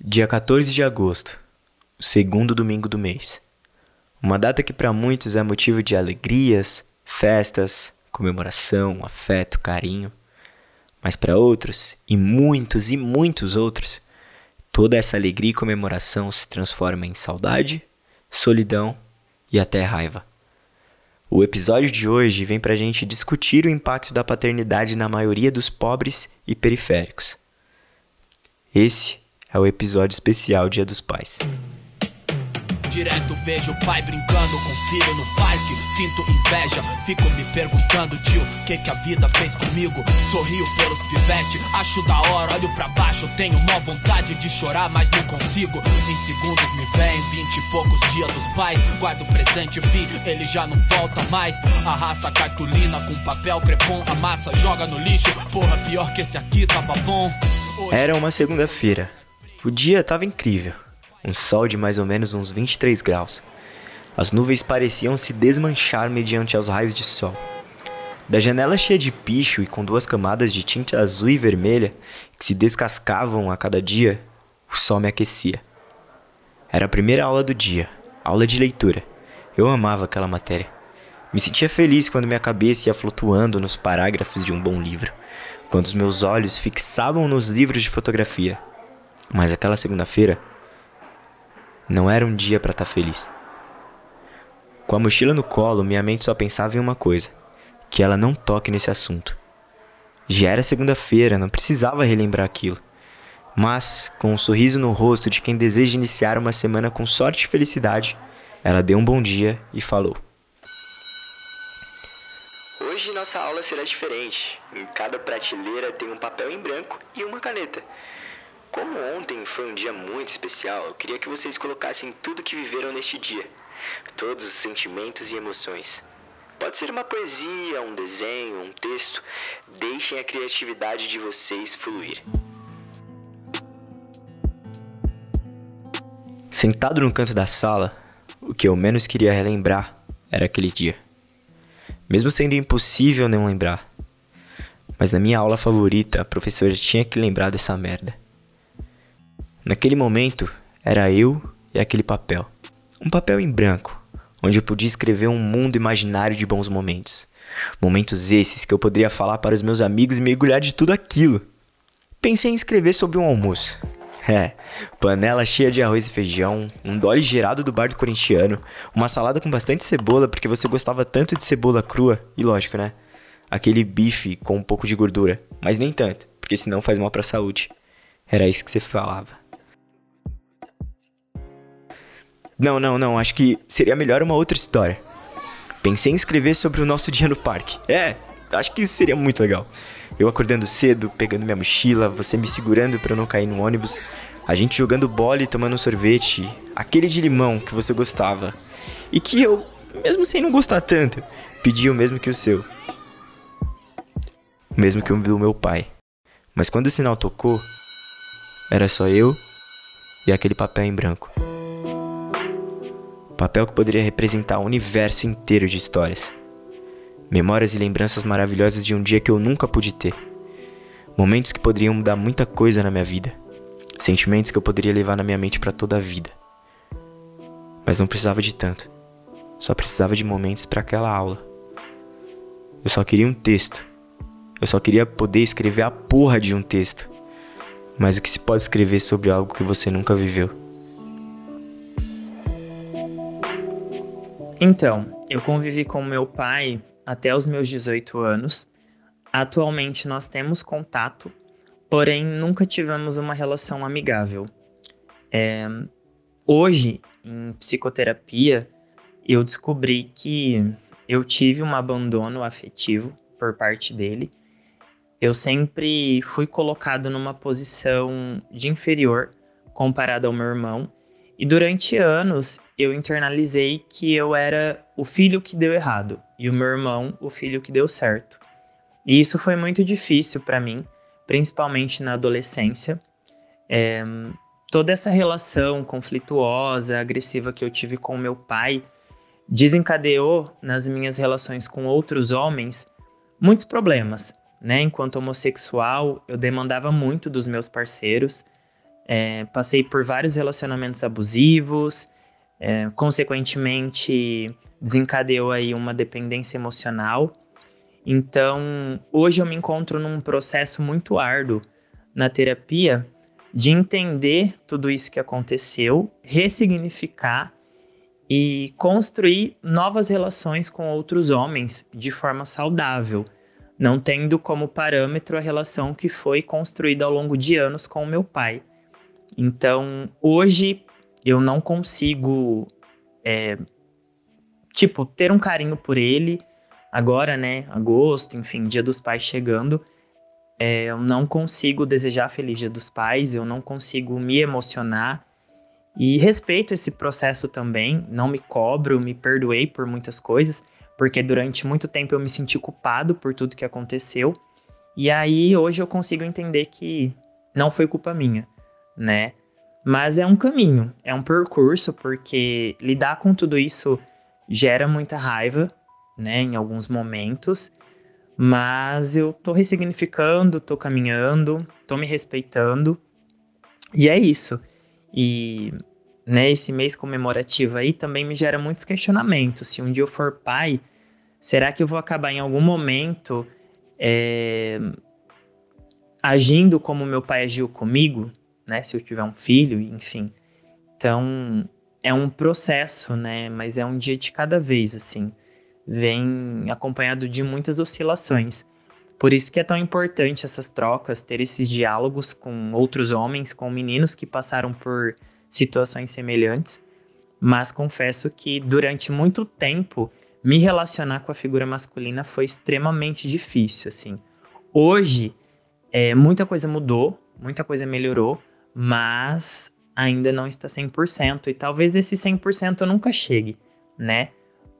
Dia 14 de agosto, o segundo domingo do mês. Uma data que para muitos é motivo de alegrias, festas, comemoração, afeto, carinho. Mas para outros, e muitos outros, toda essa alegria e comemoração se transforma em saudade, solidão e até raiva. O episódio de hoje vem pra gente discutir o impacto da paternidade na maioria dos pobres e periféricos. Esse é o episódio especial Dia dos Pais. Direto vejo o pai brincando com o filho no parque. Sinto inveja, fico me perguntando, tio, o que a vida fez comigo? Sorrio pelos pivete, acho da hora, olho pra baixo. Tenho má vontade de chorar, mas não consigo. Em segundos me vem 20 e poucos Dia dos Pais. Guardo presente, fim, ele já não volta mais. Arrasta a cartolina com papel crepom, amassa, joga no lixo. Porra, pior que esse aqui tava bom. Era uma segunda-feira. O dia estava incrível, um sol de mais ou menos uns 23 graus. As nuvens pareciam se desmanchar mediante aos raios de sol. Da janela cheia de picho e com duas camadas de tinta azul e vermelha que se descascavam a cada dia, o sol me aquecia. Era a primeira aula do dia, aula de leitura. Eu amava aquela matéria. Me sentia feliz quando minha cabeça ia flutuando nos parágrafos de um bom livro, quando os meus olhos fixavam nos livros de fotografia. Mas aquela segunda-feira não era um dia pra estar feliz. Com a mochila no colo, minha mente só pensava em uma coisa: que ela não toque nesse assunto. Já era segunda-feira, não precisava relembrar aquilo. Mas, com um sorriso no rosto de quem deseja iniciar uma semana com sorte e felicidade, ela deu um bom dia e falou: hoje nossa aula será diferente. Em cada prateleira tem um papel em branco e uma caneta. Como ontem foi um dia muito especial, eu queria que vocês colocassem tudo que viveram neste dia, todos os sentimentos e emoções. Pode ser uma poesia, um desenho, um texto, deixem a criatividade de vocês fluir. Sentado no canto da sala, o que eu menos queria relembrar era aquele dia. Mesmo sendo impossível não lembrar, mas na minha aula favorita a professora tinha que lembrar dessa merda. Naquele momento, era eu e aquele papel. Um papel em branco, onde eu podia escrever um mundo imaginário de bons momentos. Momentos esses que eu poderia falar para os meus amigos e mergulhar de tudo aquilo. Pensei em escrever sobre um almoço. Panela cheia de arroz e feijão, um dole gerado do bar do corintiano, uma salada com bastante cebola, porque você gostava tanto de cebola crua, e lógico, né? Aquele bife com um pouco de gordura, mas nem tanto, porque senão faz mal para a saúde. Era isso que você falava. Não, acho que seria melhor uma outra história. Pensei em escrever sobre o nosso dia no parque. Acho que isso seria muito legal. Eu acordando cedo, pegando minha mochila, você me segurando pra eu não cair no ônibus, a gente jogando bola e tomando sorvete, aquele de limão que você gostava, e que eu, mesmo sem não gostar tanto, pedi o mesmo que o seu. O mesmo que o do meu pai. Mas quando o sinal tocou, era só eu e aquele papel em branco. Papel que poderia representar o universo inteiro de histórias. Memórias e lembranças maravilhosas de um dia que eu nunca pude ter. Momentos que poderiam mudar muita coisa na minha vida. Sentimentos que eu poderia levar na minha mente para toda a vida. Mas não precisava de tanto. Só precisava de momentos para aquela aula. Eu só queria um texto. Eu só queria poder escrever a porra de um texto. Mas o que se pode escrever sobre algo que você nunca viveu? Então, eu convivi com meu pai até os meus 18 anos. Atualmente nós temos contato, porém nunca tivemos uma relação amigável. Hoje, em psicoterapia, eu descobri que eu tive um abandono afetivo por parte dele. Eu sempre fui colocado numa posição de inferior comparado ao meu irmão. E durante anos, eu internalizei que eu era o filho que deu errado e o meu irmão o filho que deu certo. E isso foi muito difícil para mim, principalmente na adolescência. Toda essa relação conflituosa, agressiva que eu tive com meu pai desencadeou nas minhas relações com outros homens muitos problemas, né? Enquanto homossexual, eu demandava muito dos meus parceiros. Passei por vários relacionamentos abusivos, consequentemente desencadeou aí uma dependência emocional. Então, hoje eu me encontro num processo muito árduo na terapia de entender tudo isso que aconteceu, ressignificar e construir novas relações com outros homens de forma saudável, não tendo como parâmetro a relação que foi construída ao longo de anos com o meu pai. Então, hoje eu não consigo, ter um carinho por ele. Agora, né, agosto, enfim, Dia dos Pais chegando, eu não consigo desejar feliz Dia dos Pais, eu não consigo me emocionar e respeito esse processo também, não me cobro, me perdoei por muitas coisas, porque durante muito tempo eu me senti culpado por tudo que aconteceu e aí hoje eu consigo entender que não foi culpa minha, né, mas é um caminho, é um percurso, porque lidar com tudo isso gera muita raiva, né, em alguns momentos, mas eu tô ressignificando, tô caminhando, tô me respeitando, e é isso. E, né, esse mês comemorativo aí também me gera muitos questionamentos. Se um dia eu for pai, será que eu vou acabar em algum momento agindo como meu pai agiu comigo, né, se eu tiver um filho, enfim. Então, é um processo, né, mas é um dia de cada vez, assim. Vem acompanhado de muitas oscilações. Por isso que é tão importante essas trocas, ter esses diálogos com outros homens, com meninos que passaram por situações semelhantes. Mas confesso que durante muito tempo, me relacionar com a figura masculina foi extremamente difícil, assim. Hoje, muita coisa mudou, muita coisa melhorou, mas ainda não está 100%. E talvez esse 100% eu nunca chegue, né?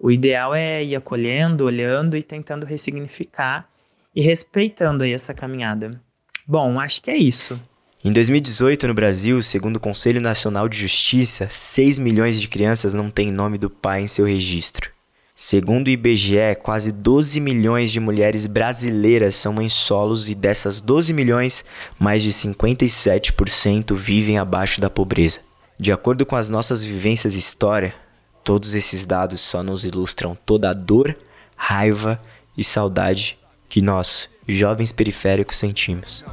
O ideal é ir acolhendo, olhando e tentando ressignificar e respeitando aí essa caminhada. Bom, acho que é isso. Em 2018, no Brasil, segundo o Conselho Nacional de Justiça, 6 milhões de crianças não têm nome do pai em seu registro. Segundo o IBGE, quase 12 milhões de mulheres brasileiras são mães solos e dessas 12 milhões, mais de 57% vivem abaixo da pobreza. De acordo com as nossas vivências e história, todos esses dados só nos ilustram toda a dor, raiva e saudade que nós, jovens periféricos, sentimos.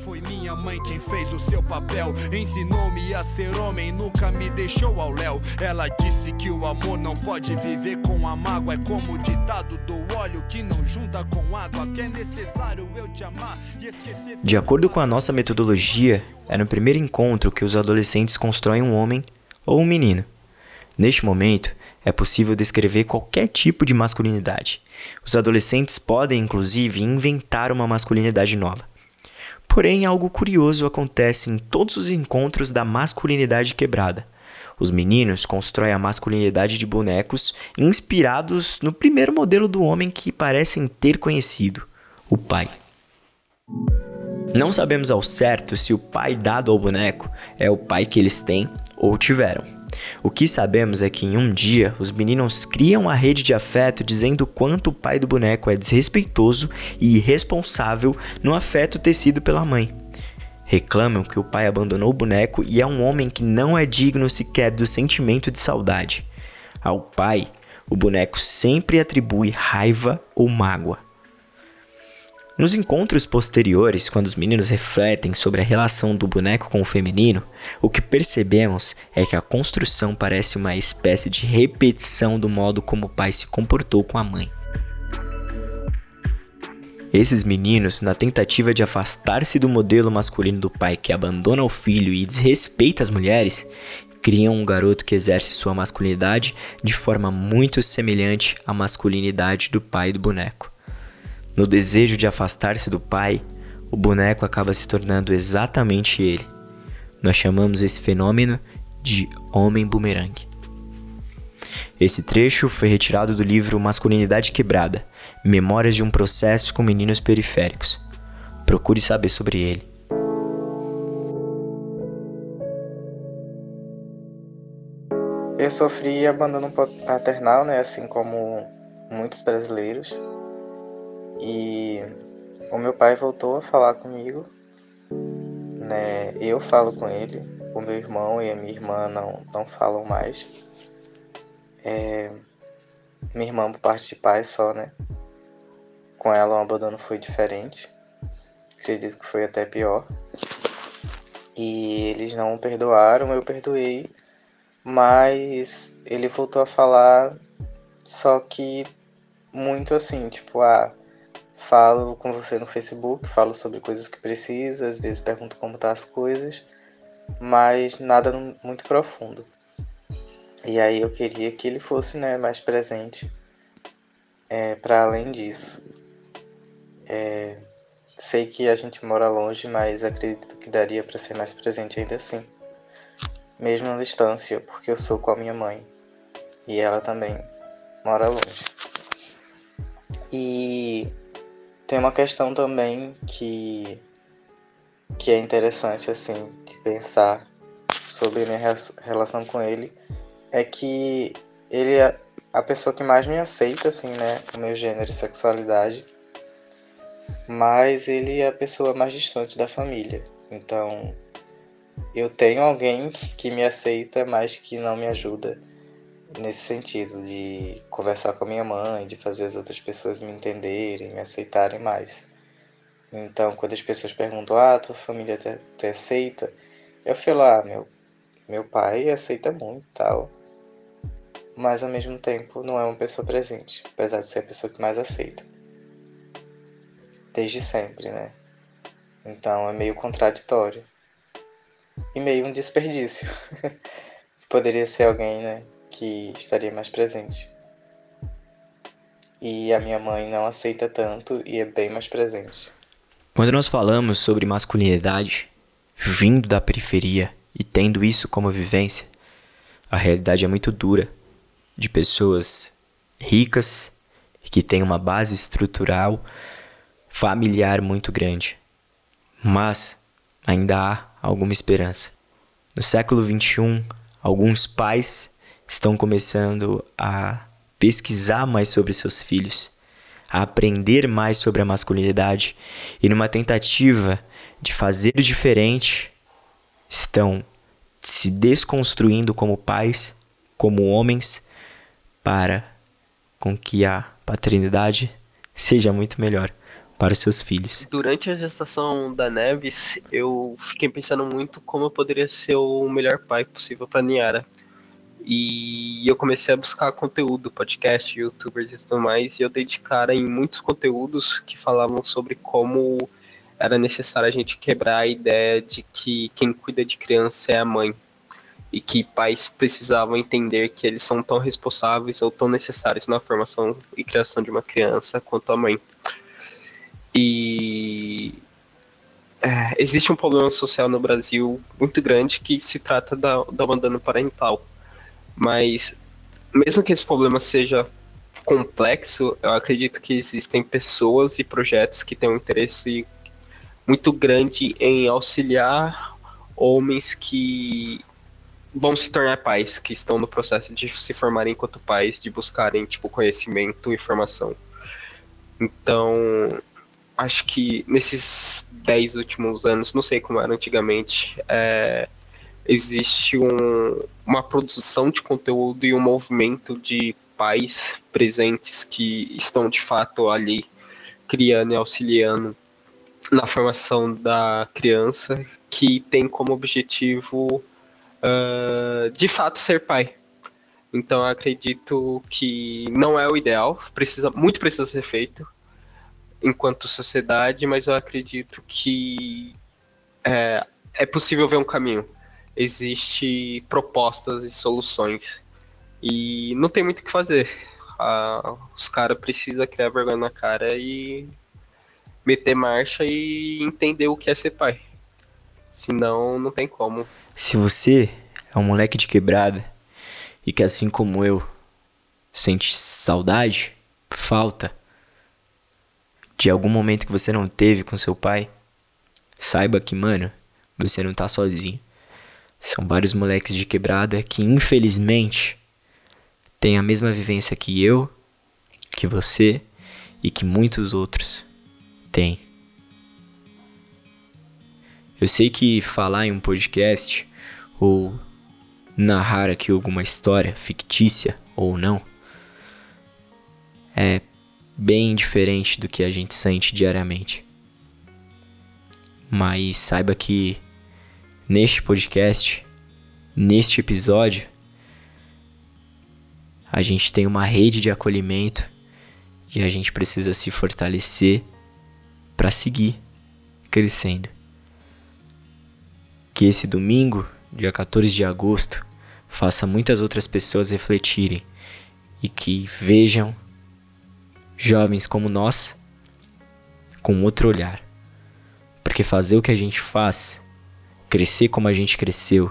Foi minha mãe quem fez o seu papel, ensinou-me a ser homem, nunca me deixou ao léu. Ela disse que o amor não pode viver com a mágoa, é como o ditado do óleo que não junta com água, que é necessário eu te amar e esquecer... De acordo com a nossa metodologia, é no primeiro encontro que os adolescentes constroem um homem ou um menino. Neste momento, é possível descrever qualquer tipo de masculinidade. Os adolescentes podem, inclusive, inventar uma masculinidade nova. Porém, algo curioso acontece em todos os encontros da masculinidade quebrada. Os meninos constroem a masculinidade de bonecos inspirados no primeiro modelo do homem que parecem ter conhecido, o pai. Não sabemos ao certo se o pai dado ao boneco é o pai que eles têm ou tiveram. O que sabemos é que em um dia, os meninos criam a rede de afeto dizendo quanto o pai do boneco é desrespeitoso e irresponsável no afeto tecido pela mãe. Reclamam que o pai abandonou o boneco e é um homem que não é digno sequer do sentimento de saudade. Ao pai, o boneco sempre atribui raiva ou mágoa. Nos encontros posteriores, quando os meninos refletem sobre a relação do boneco com o feminino, o que percebemos é que a construção parece uma espécie de repetição do modo como o pai se comportou com a mãe. Esses meninos, na tentativa de afastar-se do modelo masculino do pai que abandona o filho e desrespeita as mulheres, criam um garoto que exerce sua masculinidade de forma muito semelhante à masculinidade do pai do boneco. No desejo de afastar-se do pai, o boneco acaba se tornando exatamente ele. Nós chamamos esse fenômeno de homem bumerangue. Esse trecho foi retirado do livro Masculinidade Quebrada: Memórias de um Processo com Meninos Periféricos. Procure saber sobre ele. Eu sofri abandono paternal, né, assim como muitos brasileiros. E o meu pai voltou a falar comigo né? Eu falo com ele, o meu irmão e a minha irmã não falam mais. Minha irmã por parte de pai só, né? Com ela o abandono foi diferente. Acredito que foi até pior. E eles não perdoaram, eu perdoei. Mas ele voltou a falar, só que muito assim, tipo, falo com você no Facebook, falo sobre coisas que precisa, às vezes pergunto como tá as coisas, mas nada muito profundo. E aí eu queria que ele fosse, né, mais presente para além disso. Sei que a gente mora longe, mas acredito que daria para ser mais presente ainda assim. Mesmo à distância, porque eu sou com a minha mãe. E ela também mora longe. E tem uma questão também que é interessante, assim, de pensar sobre a minha relação com ele. É que ele é a pessoa que mais me aceita, assim, né? O meu gênero e sexualidade. Mas ele é a pessoa mais distante da família. Então, eu tenho alguém que me aceita, mas que não me ajuda nesse sentido de conversar com a minha mãe, de fazer as outras pessoas me entenderem, me aceitarem mais. Então, quando as pessoas perguntam, tua família te aceita? Eu falo, meu pai aceita muito e tal, mas ao mesmo tempo não é uma pessoa presente, apesar de ser a pessoa que mais aceita. Desde sempre, né? Então, é meio contraditório. E meio um desperdício. Poderia ser alguém, né, que estaria mais presente. E a minha mãe não aceita tanto e é bem mais presente. Quando nós falamos sobre masculinidade, vindo da periferia e tendo isso como vivência, a realidade é muito dura de pessoas ricas que têm uma base estrutural familiar muito grande. Mas ainda há alguma esperança. No século XXI, alguns pais estão começando a pesquisar mais sobre seus filhos, a aprender mais sobre a masculinidade e, numa tentativa de fazer diferente, estão se desconstruindo como pais, como homens, para com que a paternidade seja muito melhor para os seus filhos. Durante a gestação da Neves, eu fiquei pensando muito como eu poderia ser o melhor pai possível para Niara. E eu comecei a buscar conteúdo, podcast, youtubers e tudo mais, e eu dei de cara em muitos conteúdos que falavam sobre como era necessário a gente quebrar a ideia de que quem cuida de criança é a mãe, e que pais precisavam entender que eles são tão responsáveis ou tão necessários na formação e criação de uma criança quanto a mãe. E existe um problema social no Brasil muito grande que se trata do abandono parental. Mas mesmo que esse problema seja complexo, eu acredito que existem pessoas e projetos que têm um interesse muito grande em auxiliar homens que vão se tornar pais, que estão no processo de se formarem enquanto pais, de buscarem conhecimento e informação. Então, acho que nesses 10 últimos anos, não sei como era antigamente, existe uma produção de conteúdo e um movimento de pais presentes que estão de fato ali criando e auxiliando na formação da criança, que tem como objetivo de fato ser pai. Então eu acredito que não é o ideal, precisa ser feito enquanto sociedade, mas eu acredito que é possível ver um caminho. Existem propostas e soluções. E não tem muito o que fazer. Os caras precisam criar vergonha na cara e meter marcha e entender o que é ser pai. Senão, não tem como. Se você é um moleque de quebrada e que, assim como eu, sente saudade, falta de algum momento que você não teve com seu pai, saiba que, mano, você não tá sozinho. São vários moleques de quebrada que, infelizmente, têm a mesma vivência que eu, que você e que muitos outros têm. Eu sei que falar em um podcast ou narrar aqui alguma história fictícia ou não é bem diferente do que a gente sente diariamente. Mas saiba que neste podcast, neste episódio, a gente tem uma rede de acolhimento e a gente precisa se fortalecer para seguir crescendo. Que esse domingo, dia 14 de agosto, faça muitas outras pessoas refletirem e que vejam jovens como nós com outro olhar. Porque fazer o que a gente faz, crescer como a gente cresceu,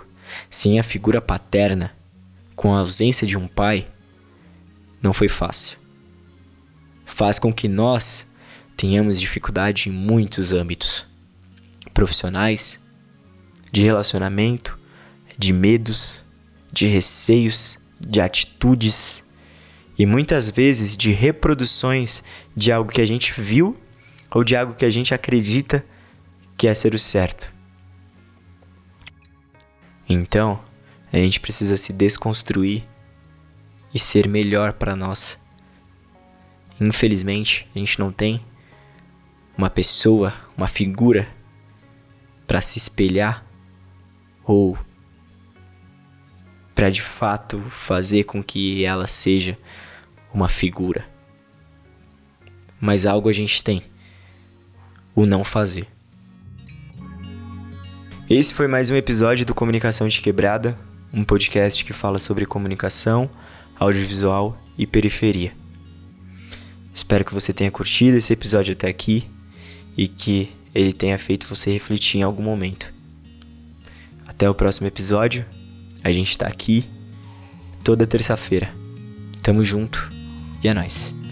sem a figura paterna, com a ausência de um pai, não foi fácil. Faz com que nós tenhamos dificuldade em muitos âmbitos profissionais, de relacionamento, de medos, de receios, de atitudes e muitas vezes de reproduções de algo que a gente viu ou de algo que a gente acredita que é ser o certo. Então, a gente precisa se desconstruir e ser melhor para nós. Infelizmente, a gente não tem uma pessoa, uma figura para se espelhar ou para de fato fazer com que ela seja uma figura. Mas algo a gente tem, o não fazer. Esse foi mais um episódio do Comunicação de Quebrada, um podcast que fala sobre comunicação, audiovisual e periferia. Espero que você tenha curtido esse episódio até aqui e que ele tenha feito você refletir em algum momento. Até o próximo episódio. A gente tá aqui toda terça-feira. Tamo junto e é nóis.